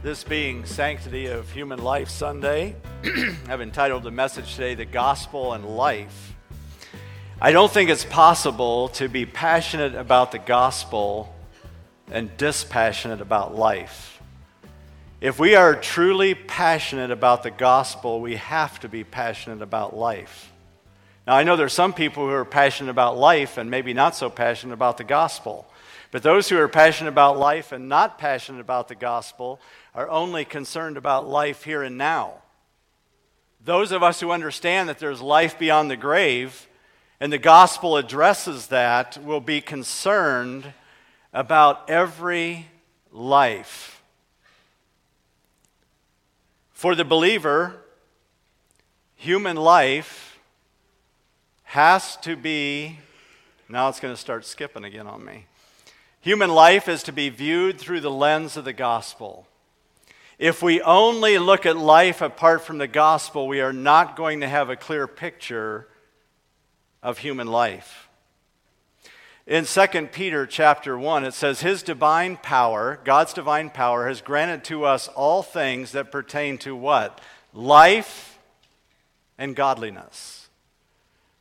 This being Sanctity of Human Life Sunday, I've entitled the message today, The Gospel and Life. I don't think it's possible to be passionate about the gospel and dispassionate about life. If we are truly passionate about the gospel, we have to be passionate about life. Now, I know there's some people who are passionate about life and maybe not so passionate about the gospel. But those who are passionate about life and not passionate about the gospel are only concerned about life here and now. Those of us who understand that there's life beyond the grave and the gospel addresses that will be concerned about every life. For the believer, human life has to be, now it's going to start skipping again on me. Human life is to be viewed through the lens of the gospel. If we only look at life apart from the gospel, we are not going to have a clear picture of human life. In 2 Peter chapter 1, it says, His divine power, God's divine power, has granted to us all things that pertain to what? Life and godliness.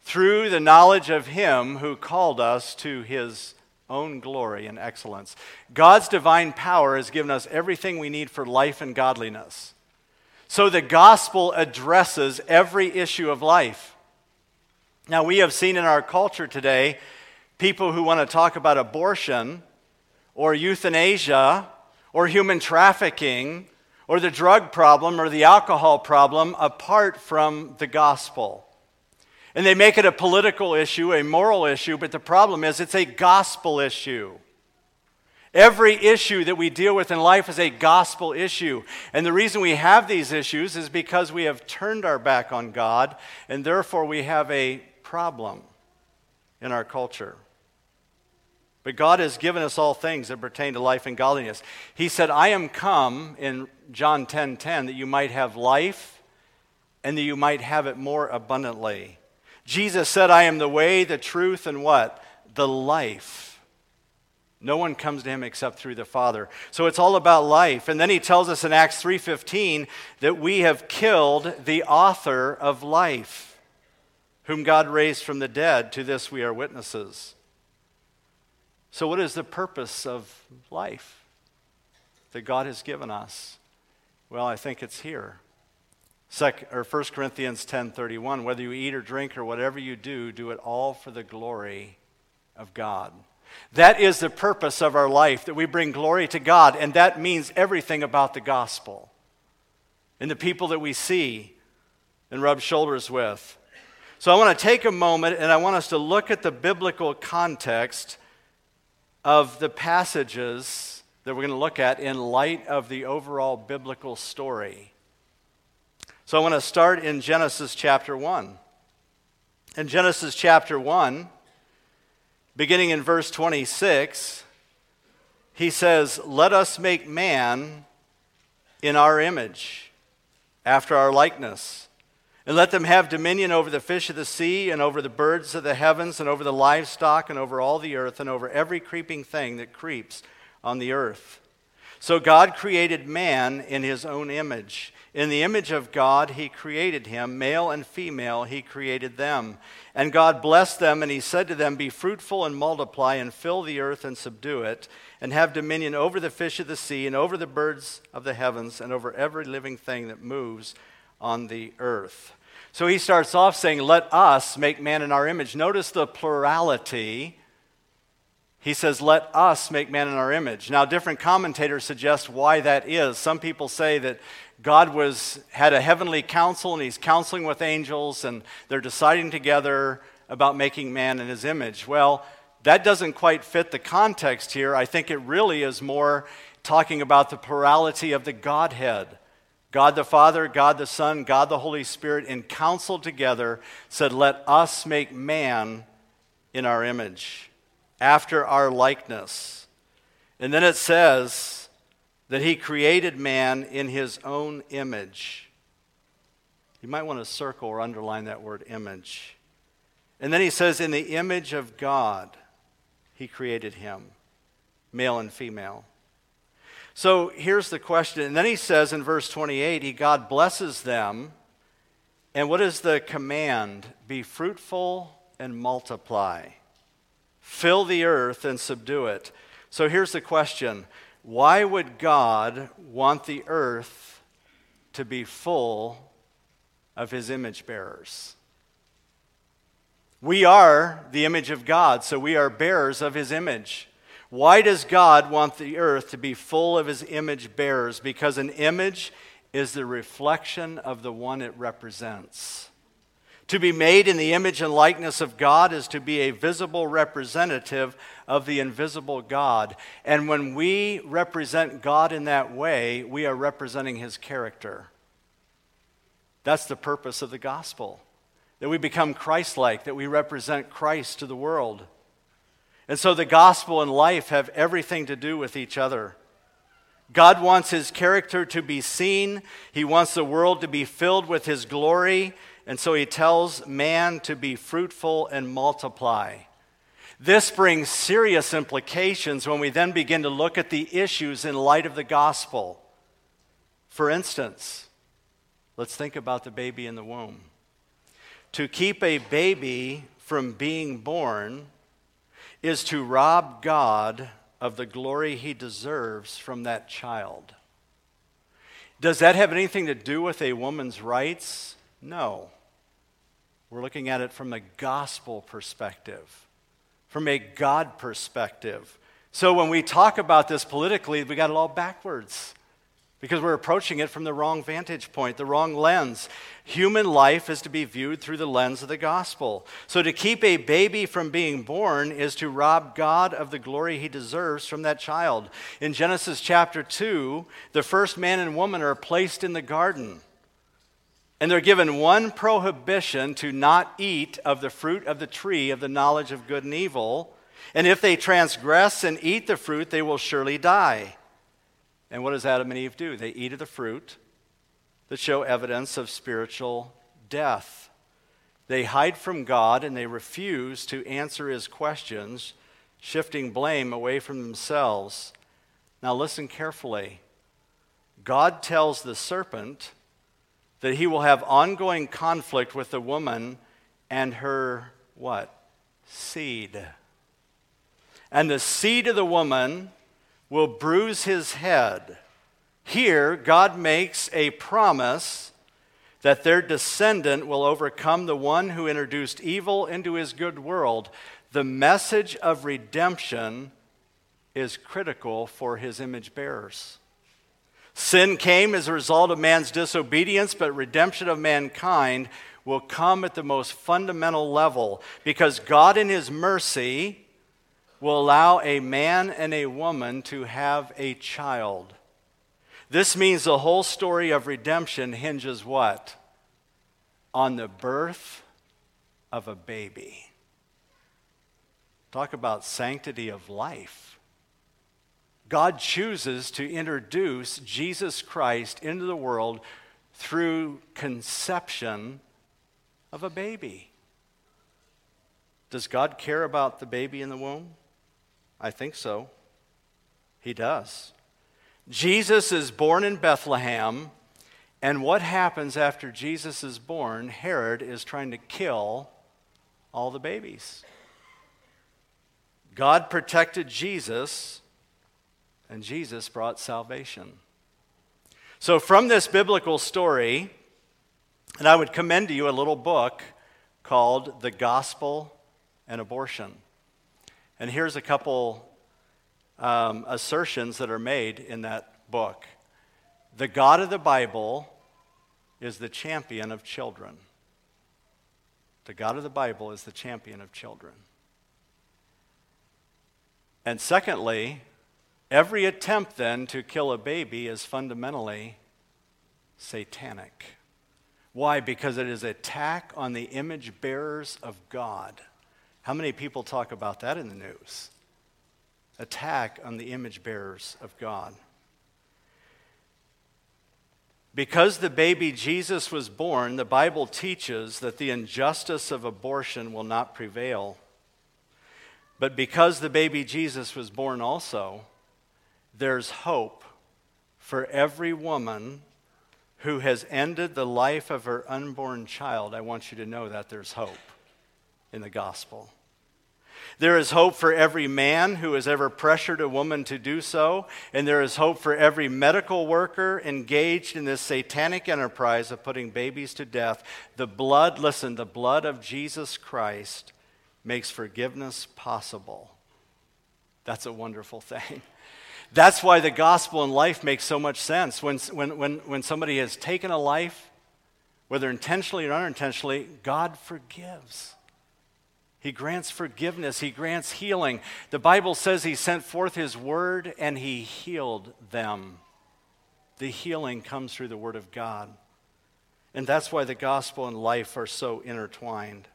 Through the knowledge of Him who called us to His own glory and excellence. God's divine power has given us everything we need for life and godliness. So the gospel addresses every issue of life. Now, we have seen in our culture today people who want to talk about abortion or euthanasia or human trafficking or the drug problem or the alcohol problem apart from the gospel. And they make it a political issue, a moral issue, but the problem is it's a gospel issue. Every issue that we deal with in life is a gospel issue. And the reason we have these issues is because we have turned our back on God, and therefore we have a problem in our culture. But God has given us all things that pertain to life and godliness. He said, I am come, in John 10:10, that you might have life and that you might have it more abundantly. Jesus said, I am the way, the truth, and what? The life. No one comes to him except through the Father. So it's all about life. And then he tells us in Acts 3:15 that we have killed the author of life, whom God raised from the dead. To this we are witnesses. So what is the purpose of life that God has given us? Well, I think it's here. 1 Corinthians 10:31, whether you eat or drink or whatever you do, do it all for the glory of God. That is the purpose of our life, that we bring glory to God, and that means everything about the gospel and the people that we see and rub shoulders with. So I want to take a moment and I want us to look at the biblical context of the passages that we're going to look at in light of the overall biblical story. So I want to start in Genesis chapter 1. In Genesis chapter 1, beginning in verse 26, he says, Let us make man in our image, after our likeness, and let them have dominion over the fish of the sea and over the birds of the heavens and over the livestock and over all the earth and over every creeping thing that creeps on the earth. So God created man in his own image. In the image of God, he created him. Male and female, he created them. And God blessed them, and he said to them, Be fruitful and multiply, and fill the earth and subdue it, and have dominion over the fish of the sea, and over the birds of the heavens, and over every living thing that moves on the earth. So he starts off saying, Let us make man in our image. Notice the plurality. He says, let us make man in our image. Now, different commentators suggest why that is. Some people say that God had a heavenly council, and he's counseling with angels, and they're deciding together about making man in his image. Well, that doesn't quite fit the context here. I think it really is more talking about the plurality of the Godhead. God the Father, God the Son, God the Holy Spirit, in counsel together, said, let us make man in our image, after our likeness. And then it says that he created man in his own image. You might want to circle or underline that word image. And then he says, in the image of God, he created him, male and female. So here's the question. And then he says in verse 28, God blesses them. And what is the command? Be fruitful and multiply. Fill the earth and subdue it. So here's the question. Why would God want the earth to be full of his image bearers? We are the image of God, so we are bearers of his image. Why does God want the earth to be full of his image bearers? Because an image is the reflection of the one it represents. To be made in the image and likeness of God is to be a visible representative of the invisible God. And when we represent God in that way, we are representing his character. That's the purpose of the gospel, that we become Christ-like, that we represent Christ to the world. And so the gospel and life have everything to do with each other. God wants his character to be seen. He wants the world to be filled with his glory. And so he tells man to be fruitful and multiply. This brings serious implications when we then begin to look at the issues in light of the gospel. For instance, let's think about the baby in the womb. To keep a baby from being born is to rob God of the glory he deserves from that child. Does that have anything to do with a woman's rights? No. We're looking at it from a gospel perspective, from a God perspective. So when we talk about this politically, we got it all backwards because we're approaching it from the wrong vantage point, the wrong lens. Human life is to be viewed through the lens of the gospel. So to keep a baby from being born is to rob God of the glory he deserves from that child. In Genesis chapter 2, the first man and woman are placed in the garden. And they're given one prohibition to not eat of the fruit of the tree of the knowledge of good and evil. And if they transgress and eat the fruit, they will surely die. And what does Adam and Eve do? They eat of the fruit that show evidence of spiritual death. They hide from God and they refuse to answer his questions, shifting blame away from themselves. Now listen carefully. God tells the serpent that he will have ongoing conflict with the woman and her, what? Seed. And the seed of the woman will bruise his head. Here, God makes a promise that their descendant will overcome the one who introduced evil into his good world. The message of redemption is critical for his image bearers. Sin came as a result of man's disobedience, but redemption of mankind will come at the most fundamental level because God in his mercy will allow a man and a woman to have a child. This means the whole story of redemption hinges what? On the birth of a baby. Talk about sanctity of life. God chooses to introduce Jesus Christ into the world through conception of a baby. Does God care about the baby in the womb? I think so. He does. Jesus is born in Bethlehem, and what happens after Jesus is born? Herod is trying to kill all the babies. God protected Jesus, and Jesus brought salvation. So from this biblical story, and I would commend to you a little book called The Gospel and Abortion. And here's a couple assertions that are made in that book. The God of the Bible is the champion of children. The God of the Bible is the champion of children. And secondly, every attempt, then, to kill a baby is fundamentally satanic. Why? Because it is an attack on the image bearers of God. How many people talk about that in the news? Attack on the image bearers of God. Because the baby Jesus was born, the Bible teaches that the injustice of abortion will not prevail. But because the baby Jesus was born also, there's hope for every woman who has ended the life of her unborn child, I want you to know that there's hope in the gospel. There is hope for every man who has ever pressured a woman to do so, and there is hope for every medical worker engaged in this satanic enterprise of putting babies to death. The blood, listen, the blood of Jesus Christ makes forgiveness possible. That's a wonderful thing. That's why the gospel and life makes so much sense. When somebody has taken a life, whether intentionally or unintentionally, God forgives. He grants forgiveness. He grants healing. The Bible says he sent forth his word and he healed them. The healing comes through the word of God. And that's why the gospel and life are so intertwined.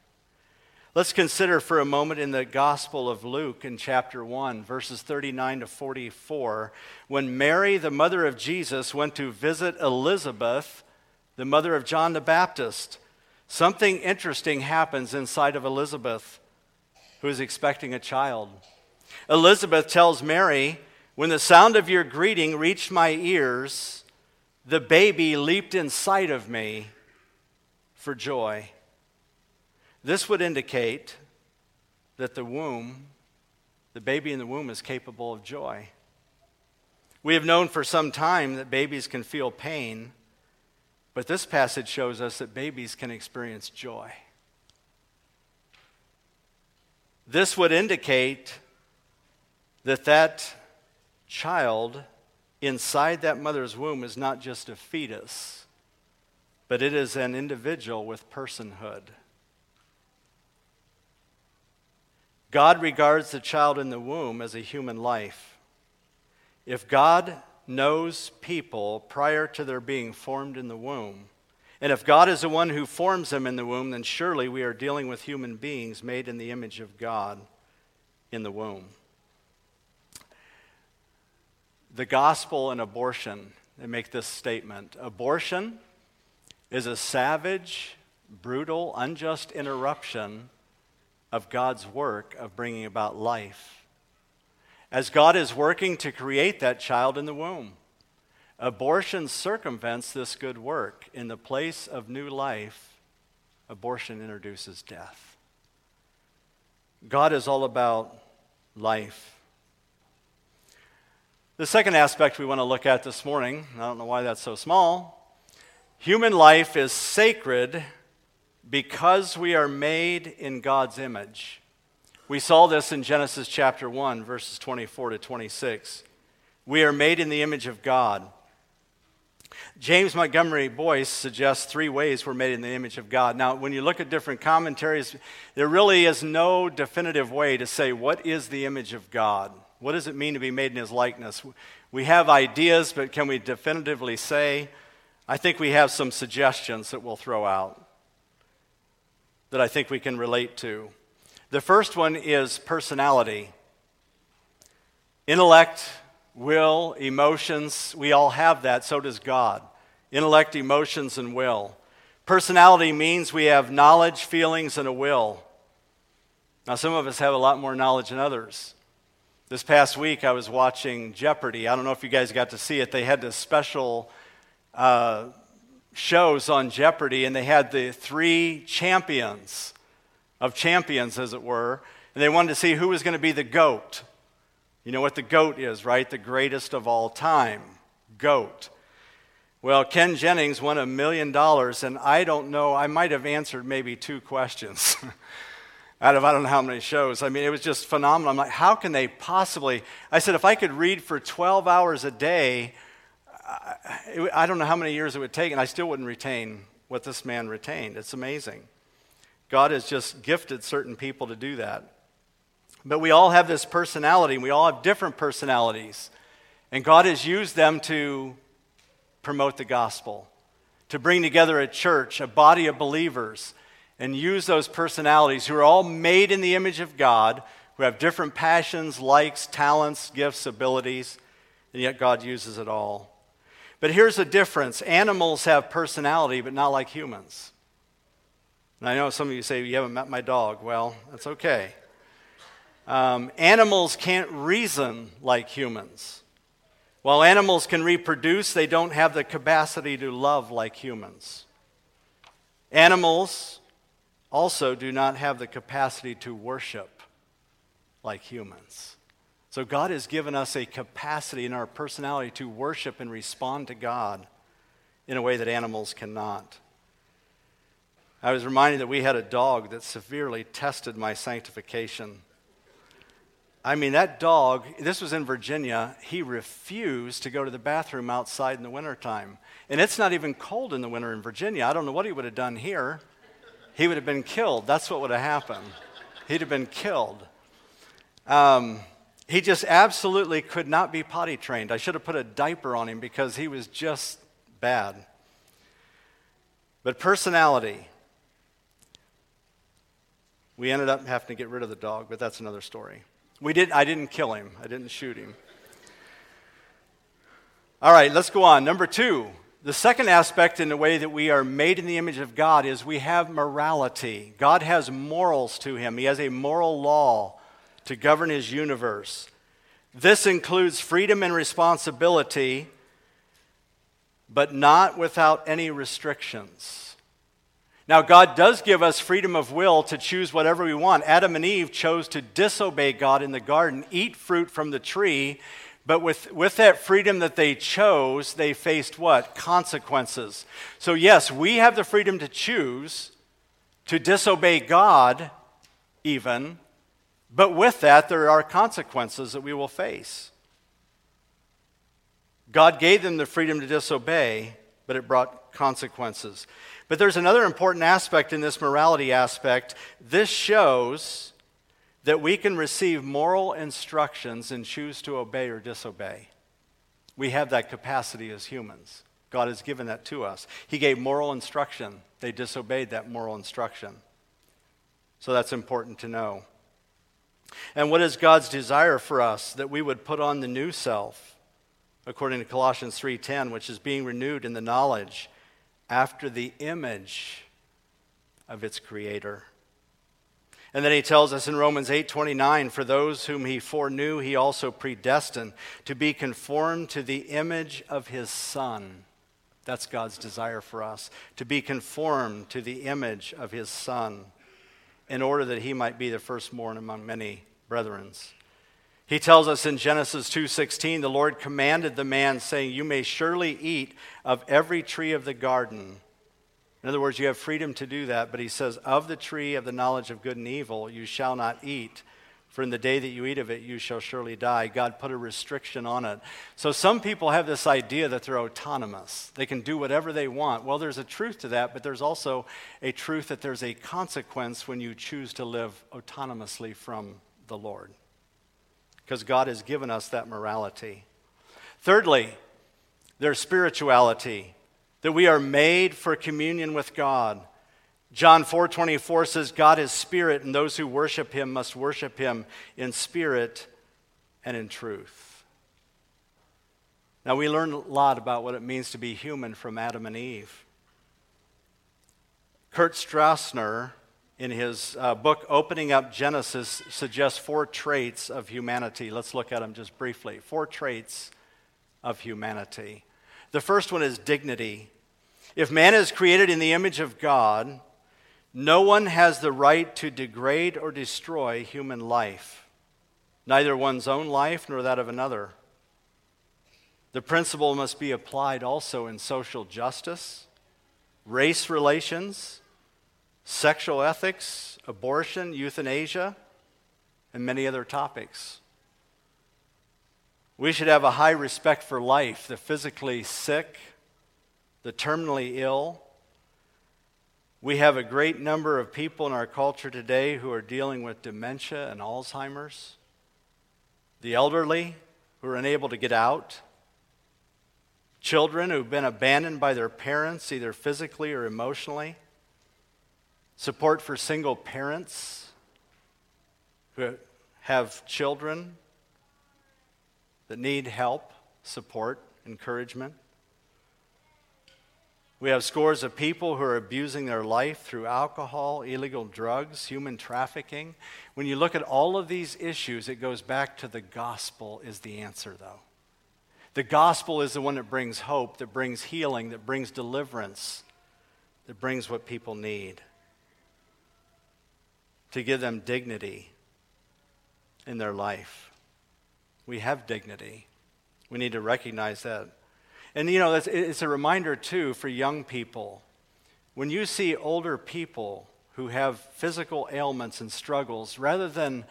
Let's consider for a moment in the Gospel of Luke in chapter 1, verses 39 to 44, when Mary, the mother of Jesus, went to visit Elizabeth, the mother of John the Baptist. Something interesting happens inside of Elizabeth, who is expecting a child. Elizabeth tells Mary, "When the sound of your greeting reached my ears, the baby leaped inside of me for joy." This would indicate that the womb, the baby in the womb, is capable of joy. We have known for some time that babies can feel pain, but this passage shows us that babies can experience joy. This would indicate that that child inside that mother's womb is not just a fetus, but it is an individual with personhood. God regards the child in the womb as a human life. If God knows people prior to their being formed in the womb, and if God is the one who forms them in the womb, then surely we are dealing with human beings made in the image of God in the womb. The gospel and abortion, they make this statement. Abortion is a savage, brutal, unjust interruption of God's work of bringing about life. As God is working to create that child in the womb, abortion circumvents this good work. In the place of new life, abortion introduces death. God is all about life. The second aspect we want to look at this morning, I don't know why that's so small, human life is sacred because we are made in God's image. We saw this in Genesis chapter 1, verses 24 to 26. We are made in the image of God. James Montgomery Boyce suggests three ways we're made in the image of God. Now, when you look at different commentaries, there really is no definitive way to say, what is the image of God? What does it mean to be made in his likeness? We have ideas, but can we definitively say? I think we have some suggestions that we'll throw out that I think we can relate to. The first one is personality. Intellect, will, emotions, we all have that, so does God. Intellect, emotions, and will. Personality means we have knowledge, feelings, and a will. Now, some of us have a lot more knowledge than others. This past week, I was watching Jeopardy. I don't know if you guys got to see it. They had this special shows on Jeopardy, and they had the three champions of champions, as it were, and they wanted to see who was going to be the GOAT. You know what the GOAT is, right? The greatest of all time. GOAT. Well, Ken Jennings won $1 million, and I don't know, I might have answered maybe two questions out of I don't know how many shows. I mean, it was just phenomenal. I'm like, how can they possibly? I said, if I could read for 12 hours a day, I don't know how many years it would take, and I still wouldn't retain what this man retained. It's amazing. God has just gifted certain people to do that. But we all have this personality, and we all have different personalities. And God has used them to promote the gospel, to bring together a church, a body of believers, and use those personalities who are all made in the image of God, who have different passions, likes, talents, gifts, abilities, and yet God uses it all. But here's the difference. Animals have personality, but not like humans. And I know some of you say, you haven't met my dog. Well, that's okay. Animals can't reason like humans. While animals can reproduce, they don't have the capacity to love like humans. Animals also do not have the capacity to worship like humans. So God has given us a capacity in our personality to worship and respond to God in a way that animals cannot. I was reminded that we had a dog that severely tested my sanctification. I mean, that dog, this was in Virginia, he refused to go to the bathroom outside in the wintertime. And it's not even cold in the winter in Virginia. I don't know what he would have done here. He would have been killed. That's what would have happened. He'd have been killed. He just absolutely could not be potty trained. I should have put a diaper on him because he was just bad. But personality. We ended up having to get rid of the dog, but that's another story. I didn't kill him. I didn't shoot him. All right, let's go on. Number two, the second aspect in the way that we are made in the image of God is we have morality. God has morals to him. He has a moral law to govern his universe. This includes freedom and responsibility, but not without any restrictions. Now, God does give us freedom of will to choose whatever we want. Adam and Eve chose to disobey God in the garden, eat fruit from the tree, but with that freedom that they chose, they faced what? Consequences. So yes, we have the freedom to choose to disobey God even, but with that, there are consequences that we will face. God gave them the freedom to disobey, but it brought consequences. But there's another important aspect in this morality aspect. This shows that we can receive moral instructions and choose to obey or disobey. We have that capacity as humans. God has given that to us. He gave moral instruction. They disobeyed that moral instruction. So that's important to know. And what is God's desire for us? That we would put on the new self, according to Colossians 3:10, which is being renewed in the knowledge after the image of its creator. And then he tells us in Romans 8:29, for those whom he foreknew, he also predestined to be conformed to the image of his son. That's God's desire for us, to be conformed to the image of his son, in order that he might be the firstborn among many brethren. He tells us in Genesis 2:16, the Lord commanded the man, saying, you may surely eat of every tree of the garden. In other words, you have freedom to do that, but he says, of the tree of the knowledge of good and evil you shall not eat, for in the day that you eat of it you shall surely die. God put a restriction on it. So some people have this idea that they're autonomous. They can do whatever they want. Well, there's a truth to that, but there's also a truth that there's a consequence when you choose to live autonomously from the Lord, because God has given us that morality. Thirdly, there's spirituality, that we are made for communion with God. John 4:24 says, God is spirit, and those who worship him must worship him in spirit and in truth. Now, we learn a lot about what it means to be human from Adam and Eve. Kurt Strassner, in his book, Opening Up Genesis, suggests four traits of humanity. Let's look at them just briefly. Four traits of humanity. The first one is dignity. If man is created in the image of God, no one has the right to degrade or destroy human life, neither one's own life nor that of another. The principle must be applied also in social justice, race relations, sexual ethics, abortion, euthanasia, and many other topics. We should have a high respect for life, the physically sick, the terminally ill. We have a great number of people in our culture today who are dealing with dementia and Alzheimer's, the elderly who are unable to get out, children who've been abandoned by their parents, either physically or emotionally, support for single parents who have children that need help, support, encouragement. We have scores of people who are abusing their life through alcohol, illegal drugs, human trafficking. When you look at all of these issues, it goes back to the gospel is the answer, though. The gospel is the one that brings hope, that brings healing, that brings deliverance, that brings what people need to give them dignity in their life. We have dignity. We need to recognize that. And, you know, it's a reminder, too, for young people. When you see older people who have physical ailments and struggles, rather than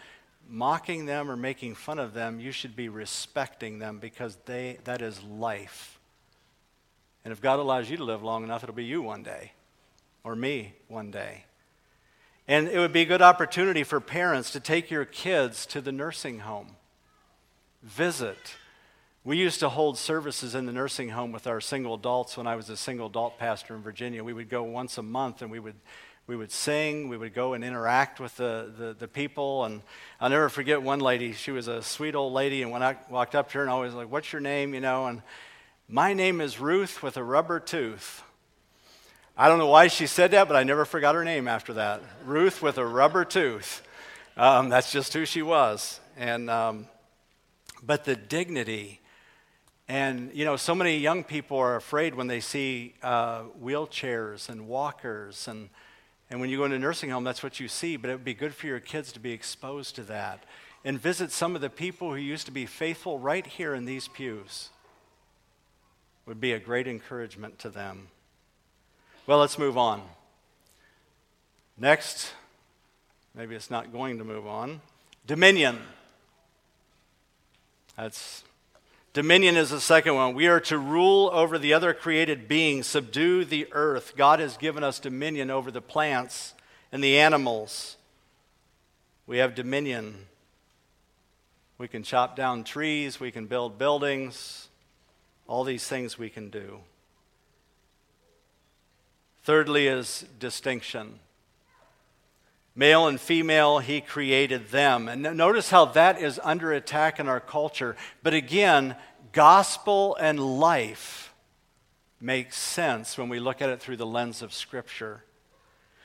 mocking them or making fun of them, you should be respecting them, because that is life. And if God allows you to live long enough, it'll be you one day, or me one day. And it would be a good opportunity for parents to take your kids to the nursing home. Visit. We used to hold services in the nursing home with our single adults when I was a single adult pastor in Virginia. We would go once a month, and we would sing, we would go and interact with the people. And I'll never forget one lady. She was a sweet old lady, and when I walked up to her, and I was like, "What's your name?" You know, and "My name is Ruth with a rubber tooth." I don't know why she said that, but I never forgot her name after that. Ruth with a rubber tooth. That's just who she was. And but the dignity. And, you know, so many young people are afraid when they see wheelchairs and walkers. And when you go into a nursing home, that's what you see. But it would be good for your kids to be exposed to that. And visit some of the people who used to be faithful right here in these pews. Would be a great encouragement to them. Well, let's move on. Next, maybe it's not going to move on. Dominion. Dominion is the second one. We are to rule over the other created beings, subdue the earth. God has given us dominion over the plants and the animals. We have dominion. We can chop down trees. We can build buildings. All these things we can do. Thirdly is distinction. Male and female, he created them. And notice how that is under attack in our culture. But again, gospel and life makes sense when we look at it through the lens of Scripture.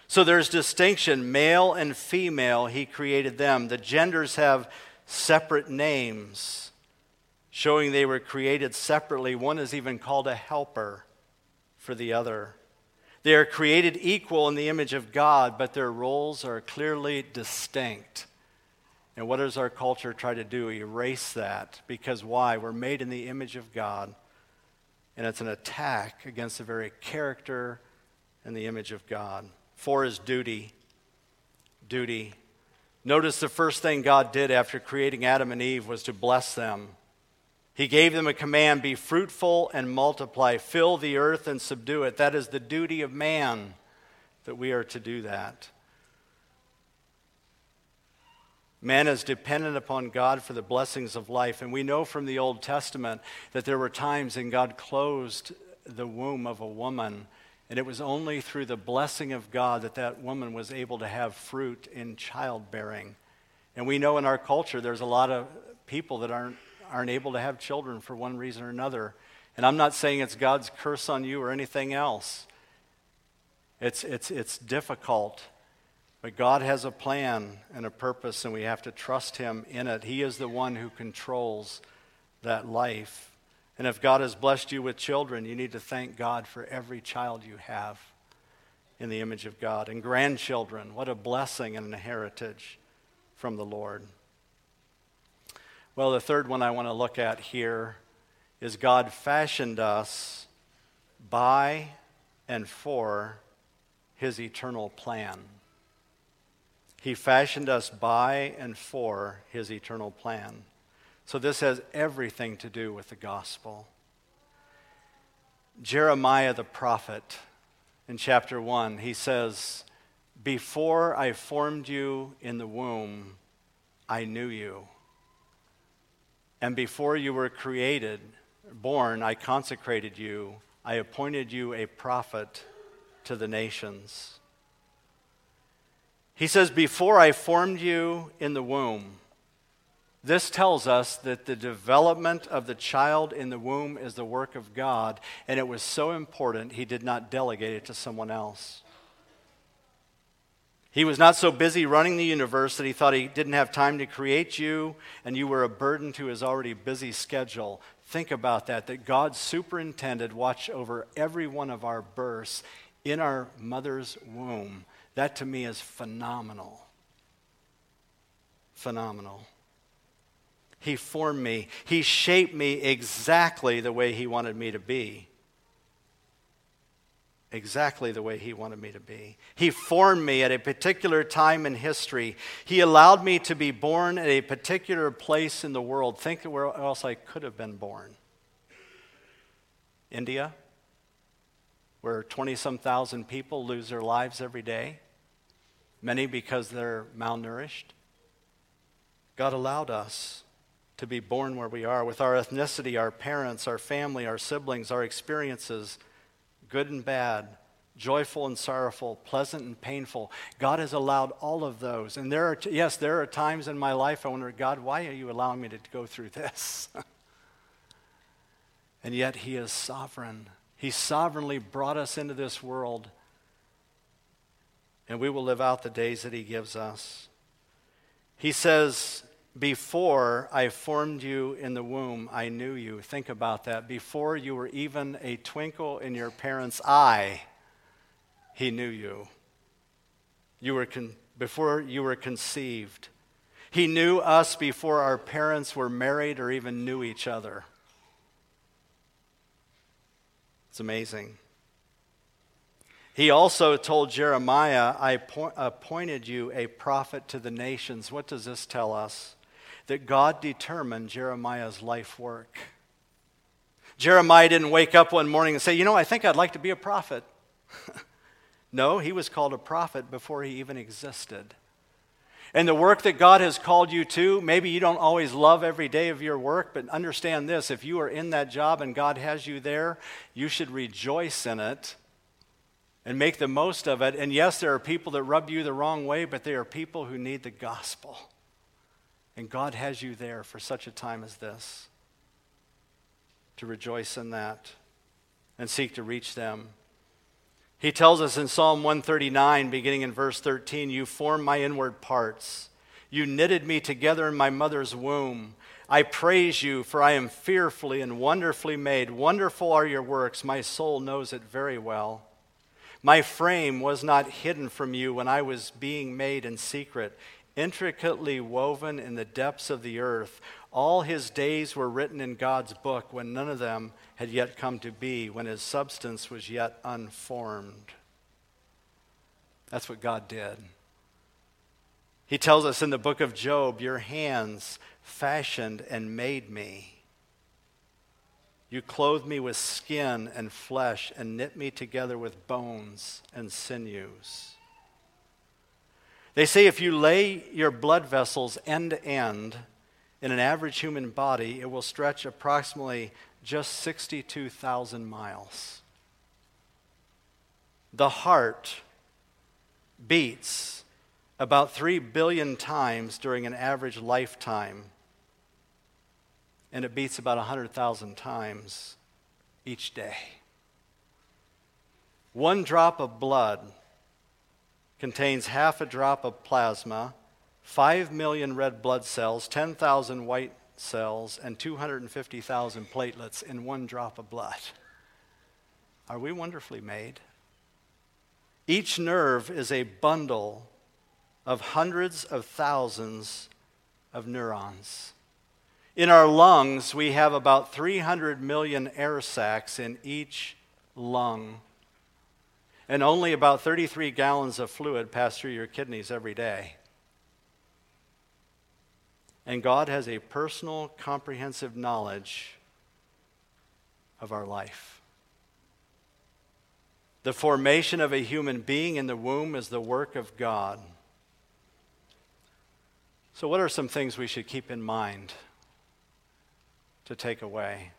So there's distinction. Male and female, he created them. The genders have separate names, showing they were created separately. One is even called a helper for the other. They are created equal in the image of God, but their roles are clearly distinct. And what does our culture try to do? Erase that. Because why? We're made in the image of God, and it's an attack against the very character and the image of God. 4 is duty. Duty. Notice the first thing God did after creating Adam and Eve was to bless them. He gave them a command, be fruitful and multiply, fill the earth and subdue it. That is the duty of man, that we are to do that. Man is dependent upon God for the blessings of life. And we know from the Old Testament that there were times when God closed the womb of a woman. And it was only through the blessing of God that that woman was able to have fruit in childbearing. And we know in our culture there's a lot of people that aren't able to have children for one reason or another. And I'm not saying it's God's curse on you or anything else. It's difficult. But God has a plan and a purpose, and we have to trust him in it. He is the one who controls that life. And if God has blessed you with children, you need to thank God for every child you have in the image of God. And grandchildren, what a blessing and a heritage from the Lord. Well, the third one I want to look at here is God fashioned us by and for his eternal plan. He fashioned us by and for his eternal plan. So this has everything to do with the gospel. Jeremiah the prophet, in chapter 1, he says, "Before I formed you in the womb, I knew you. And before you were created, born, I consecrated you. I appointed you a prophet to the nations." He says, "Before I formed you in the womb." This tells us that the development of the child in the womb is the work of God, and it was so important he did not delegate it to someone else. He was not so busy running the universe that he thought he didn't have time to create you, and you were a burden to his already busy schedule. Think about that God superintended, watched over every one of our births in our mother's womb. That to me is phenomenal. Phenomenal. He formed me. He shaped me exactly the way he wanted me to be. Exactly the way he wanted me to be. He formed me at a particular time in history. He allowed me to be born at a particular place in the world. Think of where else I could have been born. India, where 20-some thousand people lose their lives every day, many because they're malnourished. God allowed us to be born where we are, with our ethnicity, our parents, our family, our siblings, our experiences, good and bad, joyful and sorrowful, pleasant and painful. God has allowed all of those. And there are times in my life I wonder, God, why are you allowing me to go through this? And yet he is sovereign. He sovereignly brought us into this world, and we will live out the days that he gives us. He says, before I formed you in the womb, I knew you. Think about that. Before you were even a twinkle in your parents' eye, he knew you. Before you were conceived. He knew us before our parents were married or even knew each other. It's amazing. He also told Jeremiah, I appointed you a prophet to the nations. What does this tell us? That God determined Jeremiah's life work. Jeremiah didn't wake up one morning and say, I think I'd like to be a prophet. No, he was called a prophet before he even existed. And the work that God has called you to, maybe you don't always love every day of your work, but understand this, if you are in that job and God has you there, you should rejoice in it and make the most of it. And yes, there are people that rub you the wrong way, but they are people who need the gospel. And God has you there for such a time as this, to rejoice in that and seek to reach them. He tells us in Psalm 139, beginning in verse 13, you formed my inward parts. You knitted me together in my mother's womb. I praise you, for I am fearfully and wonderfully made. Wonderful are your works. My soul knows it very well. My frame was not hidden from you when I was being made in secret, intricately woven in the depths of the earth. All his days were written in God's book when none of them had yet come to be, when his substance was yet unformed. That's what God did. He tells us in the book of Job, your hands fashioned and made me. You clothed me with skin and flesh and knit me together with bones and sinews. They say if you lay your blood vessels end to end in an average human body, it will stretch approximately just 62,000 miles. The heart beats about 3 billion times during an average lifetime, and it beats about 100,000 times each day. One drop of blood contains half a drop of plasma, 5 million red blood cells, 10,000 white cells, and 250,000 platelets in one drop of blood. Are we wonderfully made? Each nerve is a bundle of hundreds of thousands of neurons. In our lungs, we have about 300 million air sacs in each lung, and only about 33 gallons of fluid pass through your kidneys every day. And God has a personal, comprehensive knowledge of our life. The formation of a human being in the womb is the work of God. So what are some things we should keep in mind to take away?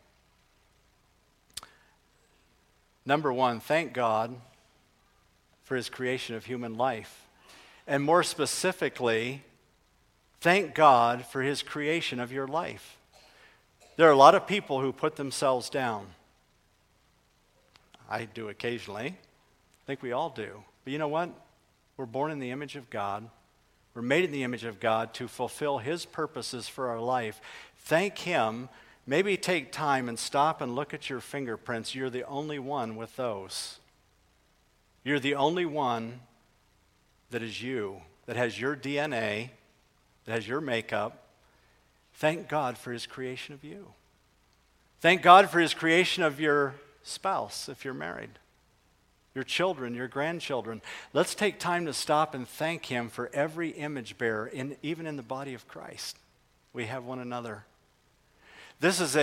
Number one, thank God for his creation of human life. And more specifically, thank God for his creation of your life. There are a lot of people who put themselves down. I do occasionally. I think we all do. But you know what? We're born in the image of God. We're made in the image of God to fulfill his purposes for our life. Thank him Maybe take time and stop and look at your fingerprints. You're the only one with those. You're the only one that is you, that has your DNA, that has your makeup. Thank God for his creation of you. Thank God for his creation of your spouse, if you're married, your children, your grandchildren. Let's take time to stop and thank him for every image bearer, even in the body of Christ. We have one another. This is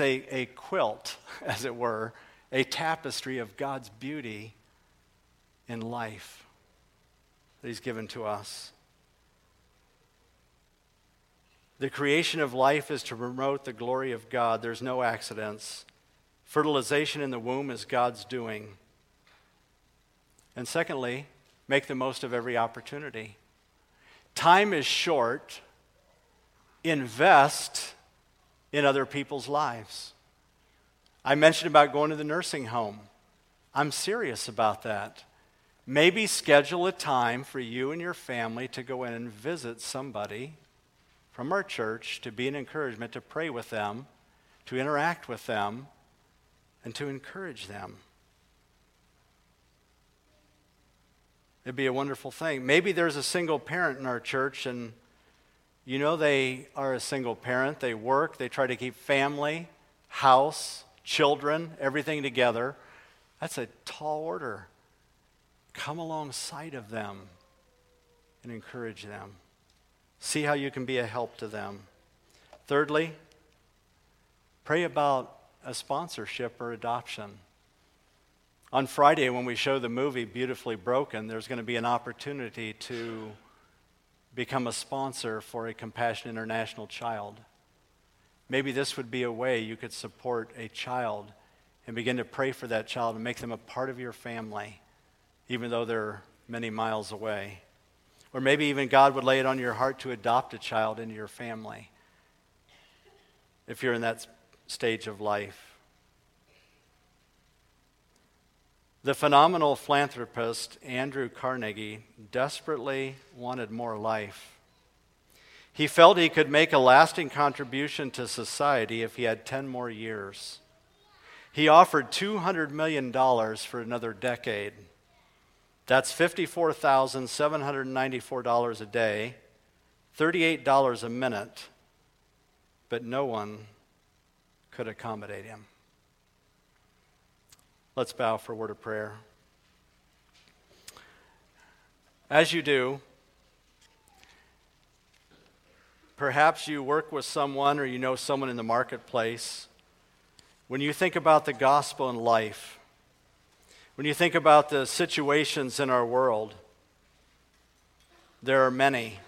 a quilt, as it were, a tapestry of God's beauty in life that he's given to us. The creation of life is to promote the glory of God. There's no accidents. Fertilization in the womb is God's doing. And secondly, make the most of every opportunity. Time is short. Invest in other people's lives. I mentioned about going to the nursing home. I'm serious about that. Maybe schedule a time for you and your family to go in and visit somebody from our church, to be an encouragement, to pray with them, to interact with them, and to encourage them. It'd be a wonderful thing. Maybe there's a single parent in our church, and you know they are a single parent. They work. They try to keep family, house, children, everything together. That's a tall order. Come alongside of them and encourage them. See how you can be a help to them. Thirdly, pray about a sponsorship or adoption. On Friday, when we show the movie Beautifully Broken, there's going to be an opportunity to become a sponsor for a Compassion International child. Maybe this would be a way you could support a child and begin to pray for that child and make them a part of your family, even though they're many miles away. Or maybe even God would lay it on your heart to adopt a child into your family if you're in that stage of life. The phenomenal philanthropist Andrew Carnegie desperately wanted more life. He felt he could make a lasting contribution to society if he had 10 more years. He offered $200 million for another decade. That's $54,794 a day, $38 a minute, but no one could accommodate him. Let's bow for a word of prayer. As you do, perhaps you work with someone or you know someone in the marketplace. When you think about the gospel and life, when you think about the situations in our world, there are many.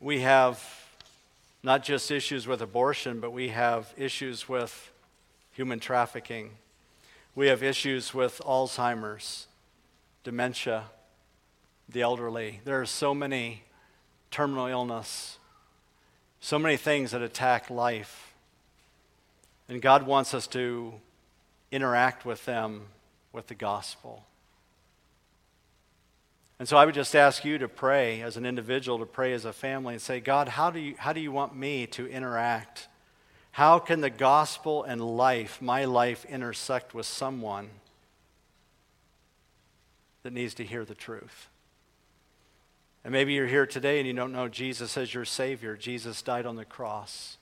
We have not just issues with abortion, but we have issues with human trafficking. We have issues with Alzheimer's, dementia, the elderly. There are so many terminal illness, so many things that attack life. And God wants us to interact with them with the gospel. And so I would just ask you to pray as an individual, to pray as a family and say, God, how do you want me to interact? How can the gospel and life, my life, intersect with someone that needs to hear the truth? And maybe you're here today and you don't know Jesus as your Savior. Jesus died on the cross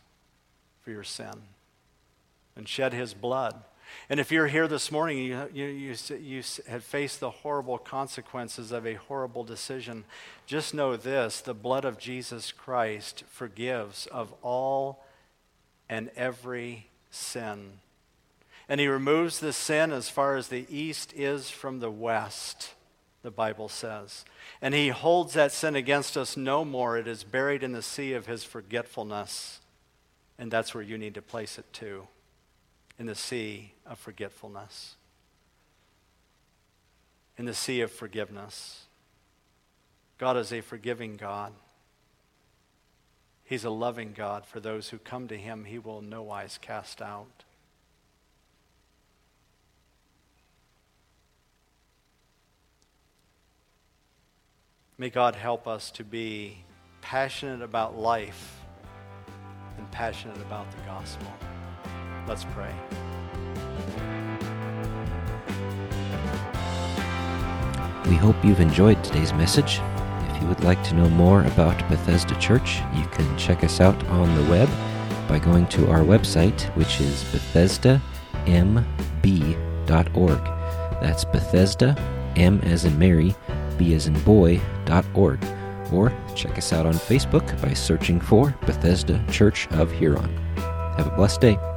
for your sin and shed his blood. And if you're here this morning and you had faced the horrible consequences of a horrible decision, just know this, the blood of Jesus Christ forgives of all and every sin. And he removes the sin as far as the east is from the west, the Bible says. And he holds that sin against us no more. It is buried in the sea of his forgetfulness. And that's where you need to place it too, in the sea of forgetfulness, in the sea of forgiveness. God is a forgiving God. He's a loving God. For those who come to him, he will in no wise cast out. May God help us to be passionate about life and passionate about the gospel. Let's pray. We hope you've enjoyed today's message. If you would like to know more about Bethesda Church, you can check us out on the web by going to our website, which is BethesdaMB.org. That's Bethesda, M as in Mary, B as in boy.org. Or check us out on Facebook by searching for Bethesda Church of Huron. Have a blessed day.